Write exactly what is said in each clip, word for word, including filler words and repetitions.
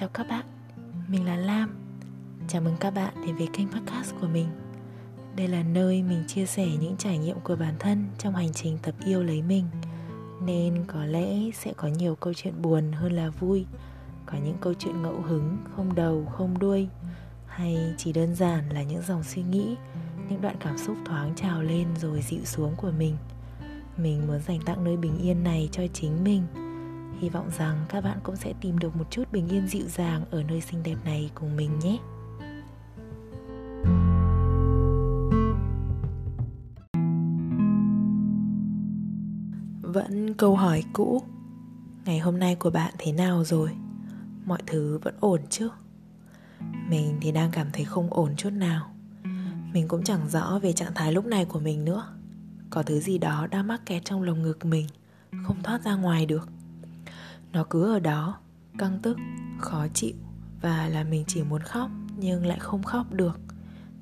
Chào các bạn, mình là Lam. Chào mừng các bạn đến với kênh podcast của mình. Đây là nơi mình chia sẻ những trải nghiệm của bản thân trong hành trình tập yêu lấy mình. Nên có lẽ sẽ có nhiều câu chuyện buồn hơn là vui, có những câu chuyện ngẫu hứng, không đầu, không đuôi, hay chỉ đơn giản là những dòng suy nghĩ, những đoạn cảm xúc thoáng trào lên rồi dịu xuống của mình. Mình muốn dành tặng nơi bình yên này cho chính mình. Hy vọng rằng các bạn cũng sẽ tìm được một chút bình yên dịu dàng ở nơi xinh đẹp này cùng mình nhé. Vẫn câu hỏi cũ, ngày hôm nay của bạn thế nào rồi? Mọi thứ vẫn ổn chứ? Mình thì đang cảm thấy không ổn chút nào. Mình cũng chẳng rõ về trạng thái lúc này của mình nữa. Có thứ gì đó đang mắc kẹt trong lồng ngực mình, không thoát ra ngoài được. Nó cứ ở đó, căng tức, khó chịu và là mình chỉ muốn khóc nhưng lại không khóc được.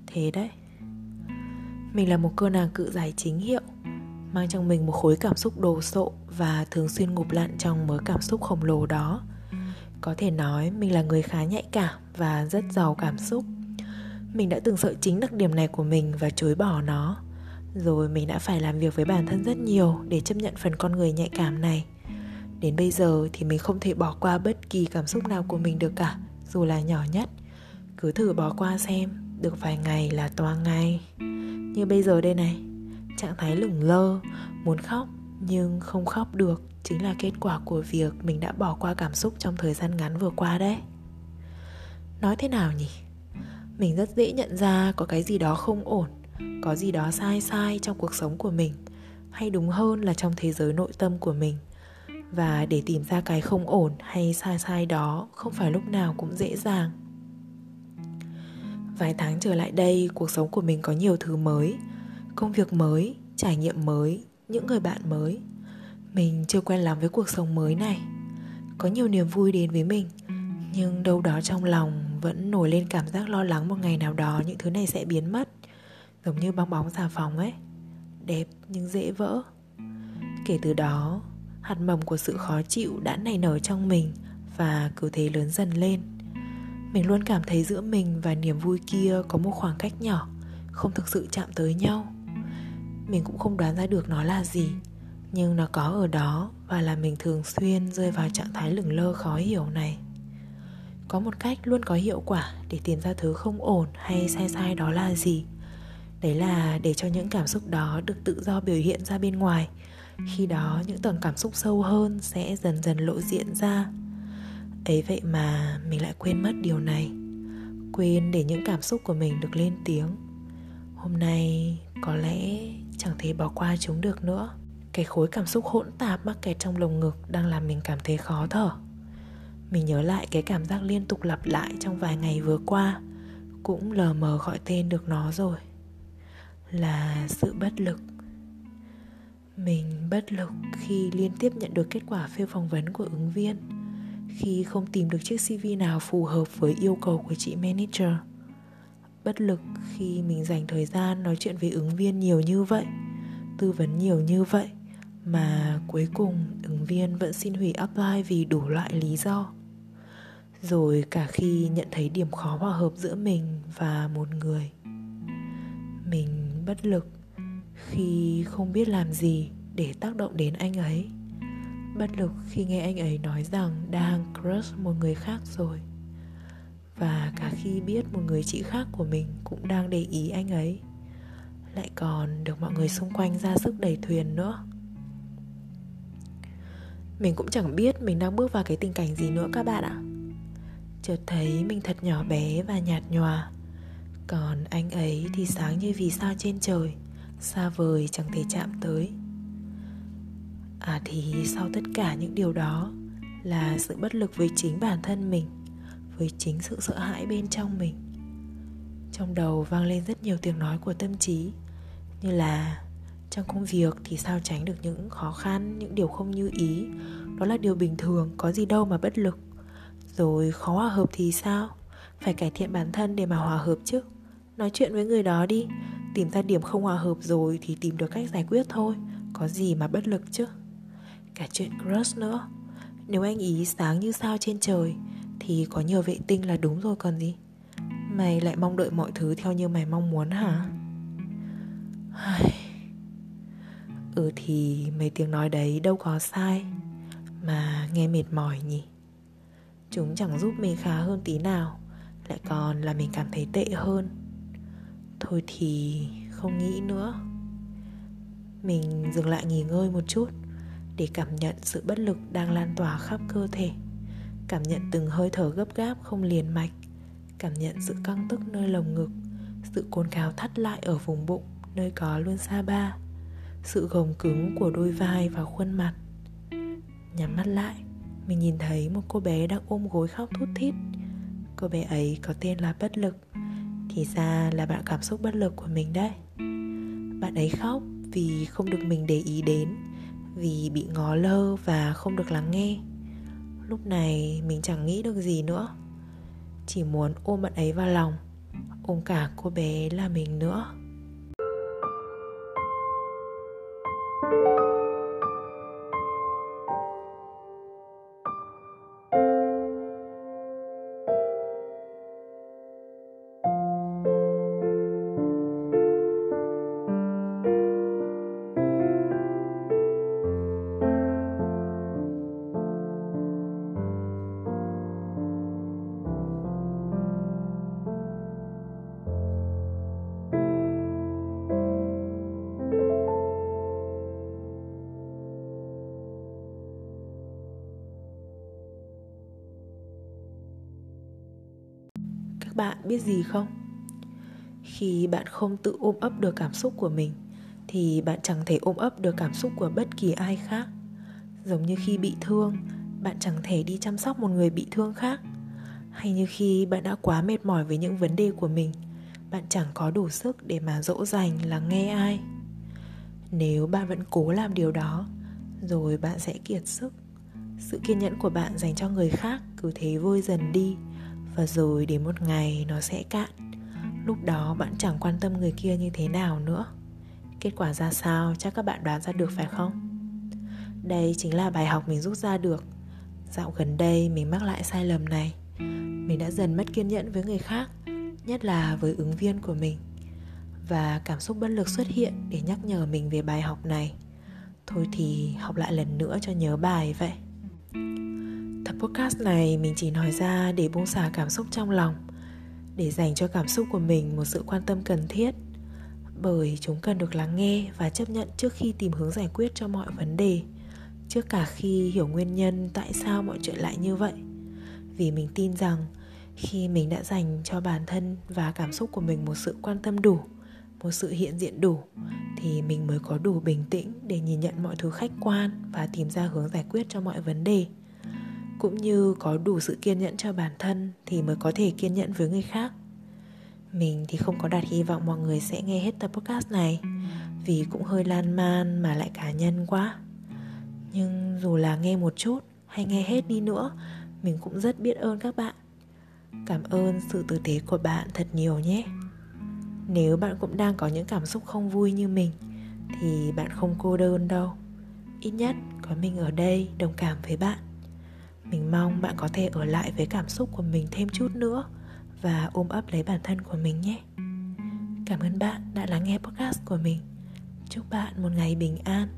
Thế đấy. Mình là một cô nàng cự giải chính hiệu, mang trong mình một khối cảm xúc đồ sộ và thường xuyên ngụp lặn trong mớ cảm xúc khổng lồ đó. Có thể nói mình là người khá nhạy cảm và rất giàu cảm xúc. Mình đã từng sợ chính đặc điểm này của mình và chối bỏ nó. Rồi mình đã phải làm việc với bản thân rất nhiều để chấp nhận phần con người nhạy cảm này. Đến bây giờ thì mình không thể bỏ qua bất kỳ cảm xúc nào của mình được cả, dù là nhỏ nhất. Cứ thử bỏ qua xem, được vài ngày là toang ngay. Như bây giờ đây này, trạng thái lủng lơ, muốn khóc nhưng không khóc được chính là kết quả của việc mình đã bỏ qua cảm xúc trong thời gian ngắn vừa qua đấy. Nói thế nào nhỉ? Mình rất dễ nhận ra có cái gì đó không ổn, có gì đó sai sai trong cuộc sống của mình, hay đúng hơn là trong thế giới nội tâm của mình. Và để tìm ra cái không ổn hay sai sai đó không phải lúc nào cũng dễ dàng. Vài tháng trở lại đây, cuộc sống của mình có nhiều thứ mới, công việc mới, trải nghiệm mới, những người bạn mới. Mình chưa quen lắm với cuộc sống mới này. Có nhiều niềm vui đến với mình, nhưng đâu đó trong lòng vẫn nổi lên cảm giác lo lắng một ngày nào đó những thứ này sẽ biến mất. Giống như bong bóng xà phòng ấy, đẹp nhưng dễ vỡ. Kể từ đó, hạt mầm của sự khó chịu đã nảy nở trong mình và cứ thế lớn dần lên. Mình luôn cảm thấy giữa mình và niềm vui kia có một khoảng cách nhỏ, không thực sự chạm tới nhau. Mình cũng không đoán ra được nó là gì, nhưng nó có ở đó và là mình thường xuyên rơi vào trạng thái lửng lơ khó hiểu này. Có một cách luôn có hiệu quả để tìm ra thứ không ổn hay sai sai đó là gì. Đấy là để cho những cảm xúc đó được tự do biểu hiện ra bên ngoài. Khi đó những tầng cảm xúc sâu hơn sẽ dần dần lộ diện ra. Ấy vậy mà mình lại quên mất điều này. Quên để những cảm xúc của mình được lên tiếng. Hôm nay có lẽ chẳng thể bỏ qua chúng được nữa. Cái khối cảm xúc hỗn tạp mắc kẹt trong lồng ngực đang làm mình cảm thấy khó thở. Mình nhớ lại cái cảm giác liên tục lặp lại trong vài ngày vừa qua. Cũng lờ mờ gọi tên được nó rồi. Là sự bất lực. Mình bất lực khi liên tiếp nhận được kết quả phiêu phỏng vấn của ứng viên, khi không tìm được chiếc xê vê nào phù hợp với yêu cầu của chị manager. Bất lực khi mình dành thời gian nói chuyện với ứng viên nhiều như vậy, tư vấn nhiều như vậy, mà cuối cùng ứng viên vẫn xin hủy apply vì đủ loại lý do. Rồi cả khi nhận thấy điểm khó hòa hợp giữa mình và một người. Mình bất lực khi không biết làm gì để tác động đến anh ấy. Bất lực khi nghe anh ấy nói rằng đang crush một người khác rồi. Và cả khi biết một người chị khác của mình cũng đang để ý anh ấy. Lại còn được mọi người xung quanh ra sức đẩy thuyền nữa. Mình cũng chẳng biết mình đang bước vào cái tình cảnh gì nữa các bạn ạ. Chợt thấy mình thật nhỏ bé và nhạt nhòa. Còn anh ấy thì sáng như vì sao trên trời, xa vời chẳng thể chạm tới. À thì sau tất cả những điều đó là sự bất lực với chính bản thân mình, với chính sự sợ hãi bên trong mình. Trong đầu vang lên rất nhiều tiếng nói của tâm trí, như là trong công việc thì sao tránh được những khó khăn, những điều không như ý. Đó là điều bình thường, có gì đâu mà bất lực. Rồi khó hòa hợp thì sao? Phải cải thiện bản thân để mà hòa hợp chứ. Nói chuyện với người đó đi, tìm ra điểm không hòa hợp rồi thì tìm được cách giải quyết thôi. Có gì mà bất lực chứ. Cả chuyện crush nữa. Nếu anh ý sáng như sao trên trời thì thì có nhiều vệ tinh là đúng rồi còn gì. Mày lại mong đợi mọi thứ theo như mày mong muốn hả? Ừ thì mấy tiếng nói đấy đâu có sai, mà nghe mệt mỏi nhỉ. Chúng chẳng giúp mình khá hơn tí nào, lại còn là mình cảm thấy tệ hơn. Thôi thì không nghĩ nữa. Mình dừng lại nghỉ ngơi một chút để cảm nhận sự bất lực đang lan tỏa khắp cơ thể, cảm nhận từng hơi thở gấp gáp không liền mạch, cảm nhận sự căng tức nơi lồng ngực, sự cồn cào thắt lại ở vùng bụng nơi có luân xa ba, sự gồng cứng của đôi vai và khuôn mặt. Nhắm mắt lại, mình nhìn thấy một cô bé đang ôm gối khóc thút thít. Cô bé ấy có tên là Bất Lực. Thì ra là bạn cảm xúc bất lực của mình đấy. Bạn ấy khóc vì không được mình để ý đến, vì bị ngó lơ và không được lắng nghe. Lúc này mình chẳng nghĩ được gì nữa, chỉ muốn ôm bạn ấy vào lòng, ôm cả cô bé là mình nữa. Bạn biết gì không? Khi bạn không tự ôm ấp được cảm xúc của mình thì bạn chẳng thể ôm ấp được cảm xúc của bất kỳ ai khác. Giống như khi bị thương, bạn chẳng thể đi chăm sóc một người bị thương khác. Hay như khi bạn đã quá mệt mỏi với những vấn đề của mình, bạn chẳng có đủ sức để mà dỗ dành lắng nghe ai. Nếu bạn vẫn cố làm điều đó, rồi bạn sẽ kiệt sức. Sự kiên nhẫn của bạn dành cho người khác cứ thế vơi dần đi, và rồi đến một ngày nó sẽ cạn. Lúc đó bạn chẳng quan tâm người kia như thế nào nữa. Kết quả ra sao chắc các bạn đoán ra được phải không? Đây chính là bài học mình rút ra được. Dạo gần đây mình mắc lại sai lầm này. Mình đã dần mất kiên nhẫn với người khác, nhất là với ứng viên của mình. Và cảm xúc bất lực xuất hiện để nhắc nhở mình về bài học này. Thôi thì học lại lần nữa cho nhớ bài vậy. Tập podcast này mình chỉ nói ra để buông xả cảm xúc trong lòng, để dành cho cảm xúc của mình một sự quan tâm cần thiết, bởi chúng cần được lắng nghe và chấp nhận trước khi tìm hướng giải quyết cho mọi vấn đề, trước cả khi hiểu nguyên nhân tại sao mọi chuyện lại như vậy. Vì mình tin rằng khi mình đã dành cho bản thân và cảm xúc của mình một sự quan tâm đủ, một sự hiện diện đủ, thì mình mới có đủ bình tĩnh để nhìn nhận mọi thứ khách quan và tìm ra hướng giải quyết cho mọi vấn đề. Cũng như có đủ sự kiên nhẫn cho bản thân thì mới có thể kiên nhẫn với người khác. Mình thì không có đặt hy vọng mọi người sẽ nghe hết tập podcast này, vì cũng hơi lan man mà lại cá nhân quá. Nhưng dù là nghe một chút hay nghe hết đi nữa, mình cũng rất biết ơn các bạn. Cảm ơn sự tử tế của bạn thật nhiều nhé. Nếu bạn cũng đang có những cảm xúc không vui như mình thì bạn không cô đơn đâu. Ít nhất có mình ở đây đồng cảm với bạn. Mình mong bạn có thể ở lại với cảm xúc của mình thêm chút nữa và ôm ấp lấy bản thân của mình nhé. Cảm ơn bạn đã lắng nghe podcast của mình. Chúc bạn một ngày bình an.